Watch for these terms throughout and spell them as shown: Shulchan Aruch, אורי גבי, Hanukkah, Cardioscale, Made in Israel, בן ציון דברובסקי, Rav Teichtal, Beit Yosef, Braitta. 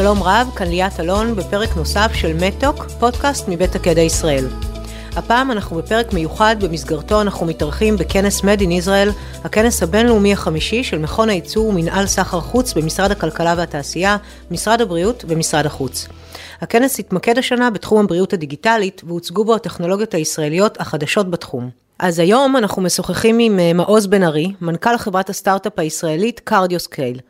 שלום רב, כאן ליאת אלון בפרק נוסף של מטוק, פודקאסט מבית הקדע ישראל. הפעם אנחנו בפרק מיוחד, במסגרתו אנחנו מתארחים בכנס Made in Israel, הכנס הבינלאומי החמישי של מכון הייצור ומנהל סחר חוץ במשרד הכלכלה והתעשייה, משרד הבריאות ומשרד החוץ. הכנס התמקד השנה בתחום הבריאות הדיגיטלית והוצגו בו הטכנולוגיות הישראליות החדשות בתחום. אז היום אנחנו משוחחים עם מעוז בן ארי, מנכ"ל חברת הסטארט-אפ הישראלית Cardioscale.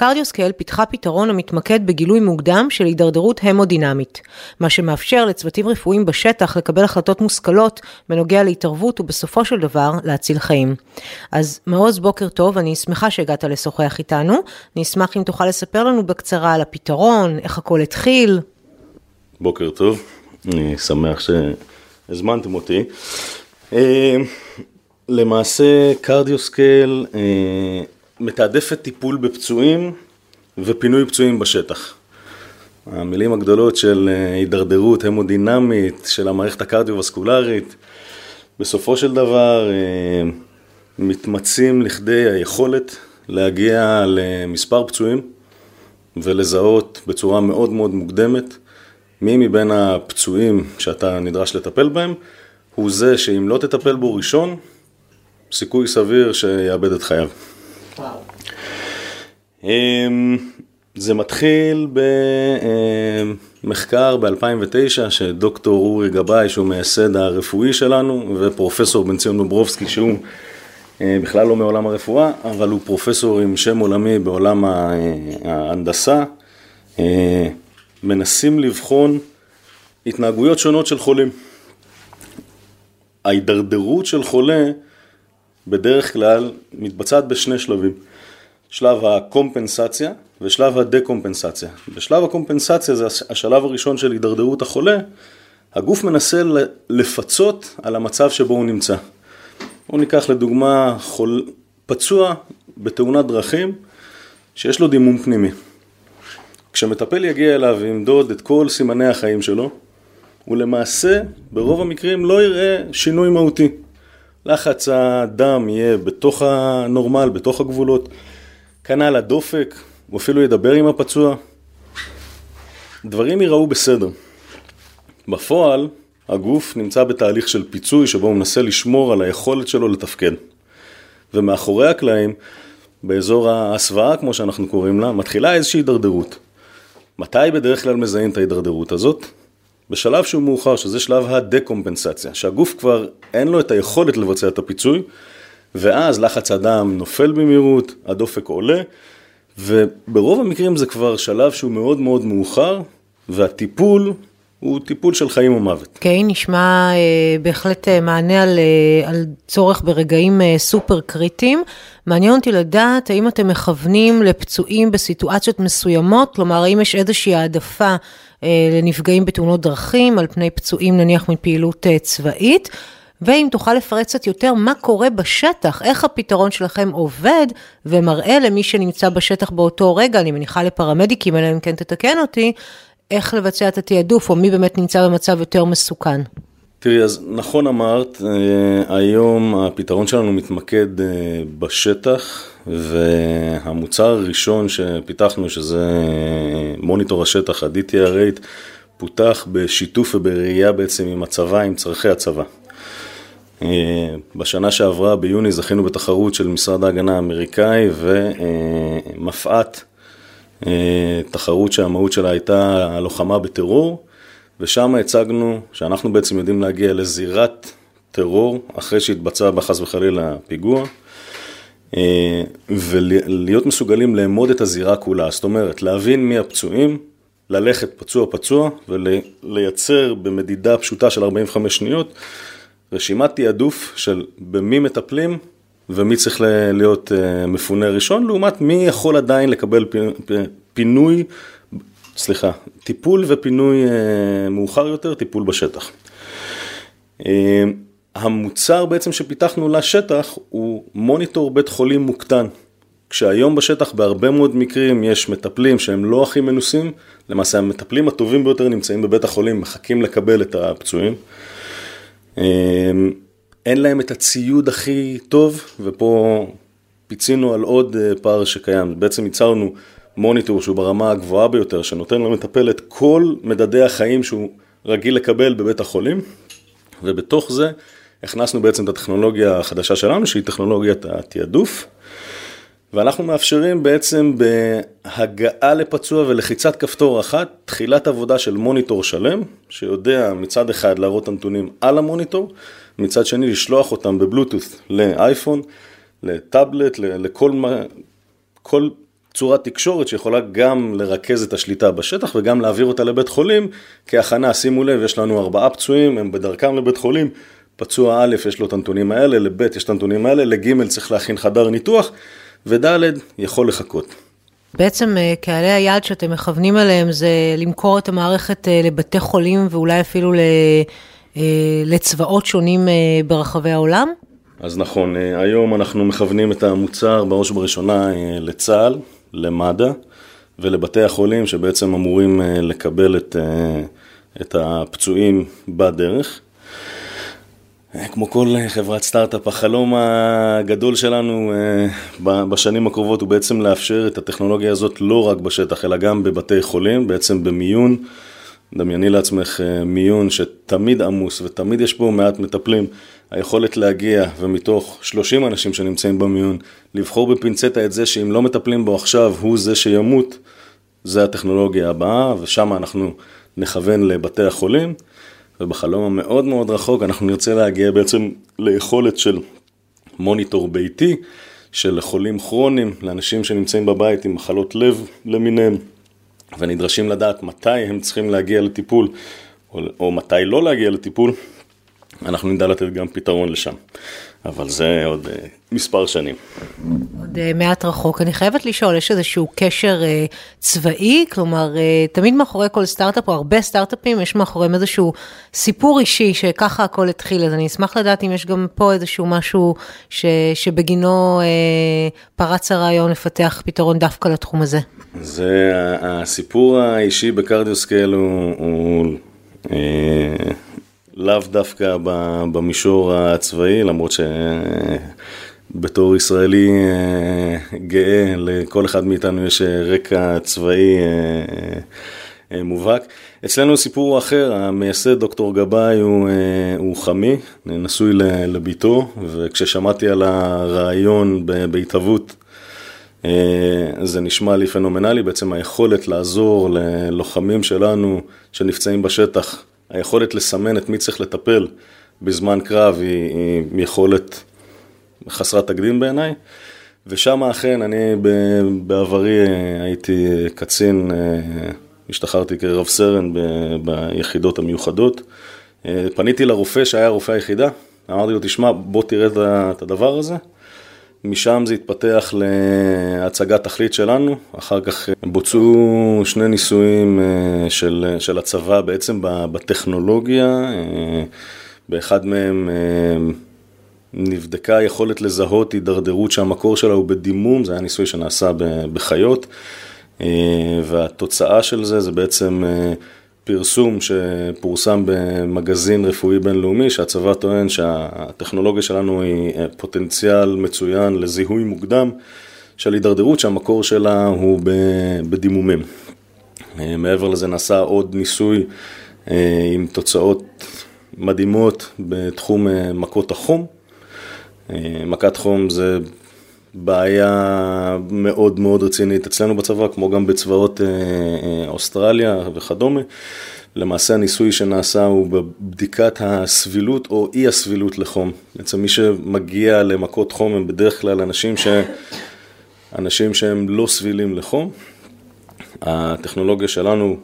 Cardioscale פיתחה פתרון המתמקד בגילוי מוקדם של הידרדרות המודינמית, מה שמאפשר לצוותים רפואיים בשטח לקבל החלטות מושכלות בנוגע להתערבות ובסופו של דבר להציל חיים. אז מעוז, בוקר טוב, אני שמחה שהגעת לשוחח איתנו. אני אשמח אם תוכל לספר לנו בקצרה על הפתרון, איך הכל התחיל. בוקר טוב, אני שמח שהזמנתם אותי. למעשה קרדיוסקייל מתעדפת טיפול בפצועים ופינוי פצועים בשטח. המילים הגדולות של הידרדרות המודינמית של המערכת הקרדיו-וסקולרית בסופו של דבר מתמצים לכדי היכולת להגיע למספר פצועים ולזהות בצורה מאוד מאוד מוקדמת מי מבין הפצועים שאתה נדרש לטפל בהם הוא זה שאם לא תטפל בו ראשון, סיכוי סביר שיאבד את חייו. וואו. זה מתחיל במחקר ב-2009 שדוקטור אורי גבי, שהוא מייסד הרפואי שלנו, ופרופסור בן ציון דברובסקי, שהוא בכלל לא מעולם הרפואה, אבל הוא פרופסור עם שם עולמי בעולם ההנדסה, מנסים לבחון התנהגויות שונות של חולים. ההידרדרות של חולה בדרך כלל מתבצעת בשני שלבים. שלב הקומפנסציה ושלב הדקומפנסציה. בשלב הקומפנסציה זה השלב הראשון של הידרדרות החולה. הגוף מנסה לפצות על המצב שבו הוא נמצא. בואו ניקח לדוגמה פצוע בתאונת דרכים שיש לו דימום פנימי. כשמטפל יגיע אליו וימדוד את כל סימני החיים שלו, ולמעשה ברוב המקרים לא יראה שינוי מהותי. לחץ הדם יהיה בתוך הנורמל, בתוך הגבולות, כנ"ל הדופק, הוא אפילו ידבר עם הפצוע. דברים יראו בסדר. בפועל, הגוף נמצא בתהליך של פיצוי שבו הוא מנסה לשמור על היכולת שלו לתפקד. ומאחורי הקלעים, באזור ההסוואה, כמו שאנחנו קוראים לה, מתחילה איזושהי הידרדרות. מתי בדרך כלל מזהים את ההידרדרות הזאת? בשלב שהוא מאוחר, שזה שלב הדקומפנסציה, שהגוף כבר אין לו את היכולת לבצע את הפיצוי, ואז לחץ הדם נופל במהירות, הדופק עולה, וברוב המקרים זה כבר שלב שהוא מאוד מאוד מאוחר, והטיפול הוא טיפול של חיים ומוות. כן, נשמע בהחלט מענה על צורך ברגעים סופר קריטיים. מעניין אותי לדעת, האם אתם מכוונים לפצועים בסיטואציות מסוימות, כלומר, האם יש איזושהי העדפה לנפגעים בתאונות דרכים, על פני פצועים נניח מפעילות צבאית, ואם תוכל לפרט קצת יותר מה קורה בשטח, איך הפתרון שלכם עובד, ומראה למי שנמצא בשטח באותו רגע, אני מניחה לפרמדיקים, אלא אם כן תתקן אותי, איך לבצע את התיעדוף, או מי באמת נמצא במצב יותר מסוכן. תראי, אז נכון אמרת, היום הפתרון שלנו מתמקד בשטח, והמוצר הראשון שפיתחנו, שזה מוניטור השטח, ה-DTR8, פותח בשיתוף ובראייה בעצם עם הצבא, עם צרכי הצבא. בשנה שעברה, ביוני, זכינו בתחרות של משרד ההגנה האמריקאי ומפעת, תחרות שהמהות שלה הייתה הלוחמה בטרור, ושם הצגנו שאנחנו בעצם יודעים להגיע לזירת טרור, אחרי שהתבצע בחס וחלילה פיגוע, ולהיות מסוגלים לאמוד את הזירה כולה. זאת אומרת, להבין מי הפצועים, ללכת פצוע-פצוע, ולייצר במדידה פשוטה של 45 שניות, רשימת תיעדוף של במי מטפלים, ומי צריך להיות מפונה ראשון, לעומת מי יכול עדיין לקבל פינוי, סליחה, טיפול ופינוי מאוחר יותר, טיפול בשטח. המוצר בעצם שפיתחנו לשטח הוא מוניטור בית חולים מוקטן. כשהיום בשטח בהרבה מאוד מקרים יש מטפלים שהם לא הכי מנוסים, למעשה המטפלים הטובים ביותר נמצאים בבית החולים, מחכים לקבל את הפצועים. אין להם את הציוד הכי טוב, ופה פיצינו על עוד פער שקיים. בעצם ייצרנו מוניטור שהוא ברמה הגבוהה ביותר, שנותן למטפל את כל מדדי החיים שהוא רגיל לקבל בבית החולים, ובתוך זה הכנסנו בעצם את הטכנולוגיה החדשה שלנו, שהיא טכנולוגיית התיעדוף, ואנחנו מאפשרים בעצם בהגעה לפצוע ולחיצת כפתור אחת, תחילת עבודה של מוניטור שלם, שיודע מצד אחד להראות הנתונים על המוניטור, מצד שני לשלוח אותם בבלוטות' לאייפון, לטאבלט, לכל צורת תקשורת שיכולה גם לרכז את השליטה בשטח וגם להעביר אותה לבית חולים, כהכנה, שימו לב, יש לנו 4 פצועים, הם בדרכם לבית חולים, פצוע א' יש לו את הנתונים האלה, לב' יש את הנתונים האלה, לג' צריך להכין חדר ניתוח, וד' יכול לחכות. בעצם קהלי היעד שאתם מכוונים עליהם זה למכור את המערכת לבתי חולים ואולי אפילו לצבאות שונים ברחבי העולם? אז נכון, היום אנחנו מכוונים את המוצר בראש ובראשונה לצה"ל, למד"א ולבתי החולים שבעצם אמורים לקבל את הפצועים בדרך. כמו כל חברת סטארט-אפ, החלום הגדול שלנו בשנים הקרובות הוא בעצם לאפשר את הטכנולוגיה הזאת לא רק בשטח, אלא גם בבתי חולים, בעצם במיון. דמייני לעצמך מיון שתמיד עמוס ותמיד יש בו מעט מטפלים. היכולת להגיע ומתוך 30 אנשים שנמצאים במיון, לבחור בפינצטה את זה שאם לא מטפלים בו עכשיו הוא זה שימות, זה הטכנולוגיה הבאה ושם אנחנו נכוון לבתי החולים. ובחלום המאוד מאוד רחוק אנחנו נרצה להגיע בעצם ליכולת של מוניטור ביתי, של חולים כרוניים, לאנשים שנמצאים בבית עם מחלות לב למיניהם, ונדרשים לדעת מתי הם צריכים להגיע לטיפול, או מתי לא להגיע לטיפול, אנחנו נדע לתת גם פתרון לשם. אבל זה עוד מספר שנים. עוד מעט רחוק. אני חייבת לשאול, יש איזשהו קשר צבאי? כלומר, תמיד מאחורי כל סטארט-אפ, או הרבה סטארט-אפים, יש מאחוריהם איזשהו סיפור אישי, שככה הכל התחיל. אז אני אשמח לדעת אם יש גם פה איזשהו משהו, שבגינו פרץ הרעיון לפתח פתרון דווקא לתחום הזה. זה, הסיפור האישי בקרדיוסקייל הוא לאו דווקא במישור הצבאי, למרות שבתור ישראלי גאה, לכל אחד מאיתנו יש רקע צבאי מובהק. אצלנו סיפור אחר, המייסד דוקטור גבי הוא חמי, נשוי לביתו, וכששמעתי על הרעיון בהתהוות, זה נשמע לי פנומנלי, בעצם היכולת לעזור ללוחמים שלנו שנפצעים בשטח, היכולת לסמן את מי צריך לטפל בזמן קרב היא יכולת חסרת תקדים בעיניי, ושם אכן אני בעברי הייתי קצין, השתחררתי כרב סרן ביחידות המיוחדות, פניתי לרופא שהיה רופא היחידה, אמרתי לו תשמע בוא תראה את הדבר הזה, משם זה התפתח להצגת תכלית שלנו, אחר כך בוצעו 2 ניסויים של הצבא בעצם בטכנולוגיה, באחד מהם נבדקה היכולת לזהות הידרדרות שהמקור שלה הוא בדימום, זה היה ניסוי שנעשה בחיות, והתוצאה של זה זה בעצם פרסום שפורסם במגזין רפואי בינלאומי, שהצבא טוען שהטכנולוגיה שלנו היא פוטנציאל מצוין לזיהוי מוקדם של הידרדרות, שהמקור שלה הוא בדימומים. מעבר לזה נעשה עוד ניסוי עם תוצאות מדהימות בתחום מכות החום. מכת חום זה בעיה מאוד מאוד רצינית אצלנו בצבא, כמו גם בצבאות אוסטרליה וכדומה. למעשה הניסוי שנעשה הוא בבדיקת הסבילות או אי הסבילות לחום. בעצם מי שמגיע למכות חום הם בדרך כלל אנשים שהם לא סבילים לחום. הטכנולוגיה שלנו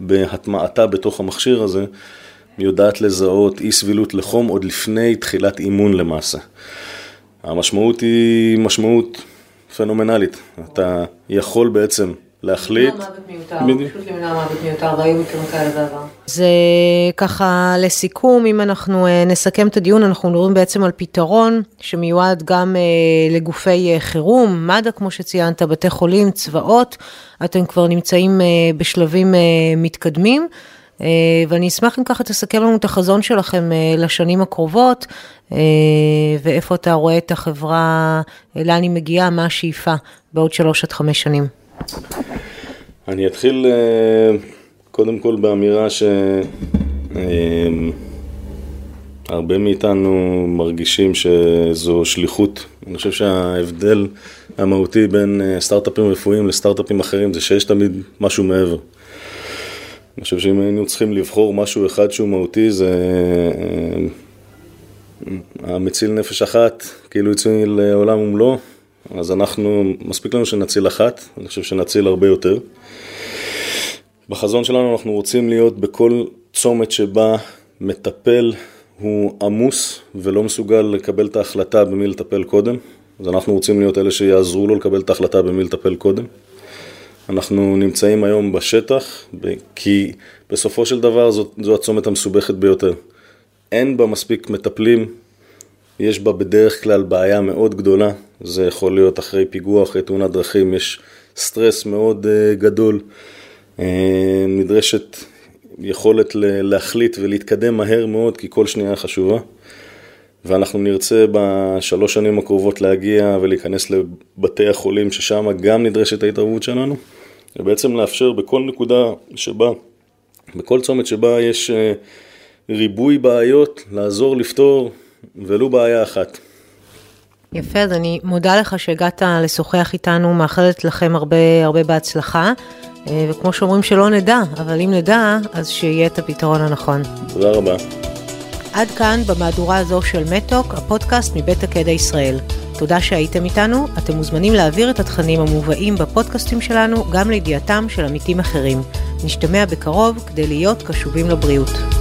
בהטמעתה בתוך המכשיר הזה יודעת לזהות אי סבילות לחום עוד לפני תחילת אימון למעשה. המשמעות היא משמעות פנומנלית. אתה יכול בעצם להחליט. פשוט למנוע מוות מיותר, והיו מקרים כאלה בעבר. זה ככה לסיכום, אם אנחנו נסכם את הדיון, אנחנו מדברים בעצם על פתרון שמיועד גם לגופי חירום, מד"א כמו שציינת, בתי חולים, צבאות, אתם כבר נמצאים בשלבים מתקדמים. ואני אשמח אם ככה תסכל לנו את החזון שלכם לשנים הקרובות, ואיפה אתה רואה את החברה, אליה אני מגיעה, מה השאיפה בעוד 3 עד 5 שנים? אני אתחיל קודם כל באמירה שהרבה מאיתנו מרגישים שזו שליחות. אני חושב שההבדל המהותי בין סטארט-אפים רפואיים לסטארט-אפים אחרים זה שיש תמיד משהו מעבר. אני חושב שאם היינו צריכים לבחור משהו אחד שהוא מהותי, זה המציל נפש אחת, כאילו יצאו לעולם ומלוא, אז אנחנו, מספיק לנו שנציל אחת, אני חושב שנציל הרבה יותר. בחזון שלנו אנחנו רוצים להיות בכל צומת שבה מטפל הוא עמוס ולא מסוגל לקבל את ההחלטה במי לטפל קודם, אז אנחנו רוצים להיות אלה שיעזרו לו לקבל את ההחלטה במי לטפל קודם. אנחנו נמצאים היום בשטח, כי בסופו של דבר זו הצומת המסובכת ביותר. אין בה מספיק מטפלים, יש בה בדרך כלל בעיה מאוד גדולה, זה יכול להיות אחרי פיגוע, אחרי תאונת דרכים, יש סטרס מאוד גדול, נדרשת יכולת להחליט ולהתקדם מהר מאוד, כי כל שנייה חשובה. ואנחנו נרצה ב3 שנים הקרובות להגיע ולהיכנס לבתי החולים ששם גם נדרשת ההתערבות שלנו, ובעצם לאפשר בכל נקודה שבה, בכל צומת שבה יש ריבוי בעיות, לעזור לפתור ולו בעיה אחת. יפה, אז אני מודה לך שהגעת לשוחח איתנו, מאחלת לכם הרבה בהצלחה, וכמו שאומרים שלא נדע, אבל אם נדע, אז שיהיה את הפתרון הנכון. תודה רבה. עד כאן במהדורה הזו של מטוק, הפודקאסט מבית הקדע ישראל. תודה שהייתם איתנו, אתם מוזמנים להעביר את התכנים המובאים בפודקאסטים שלנו גם לידיעתם של עמיתים אחרים. נשתמע בקרוב כדי להיות קשובים לבריאות.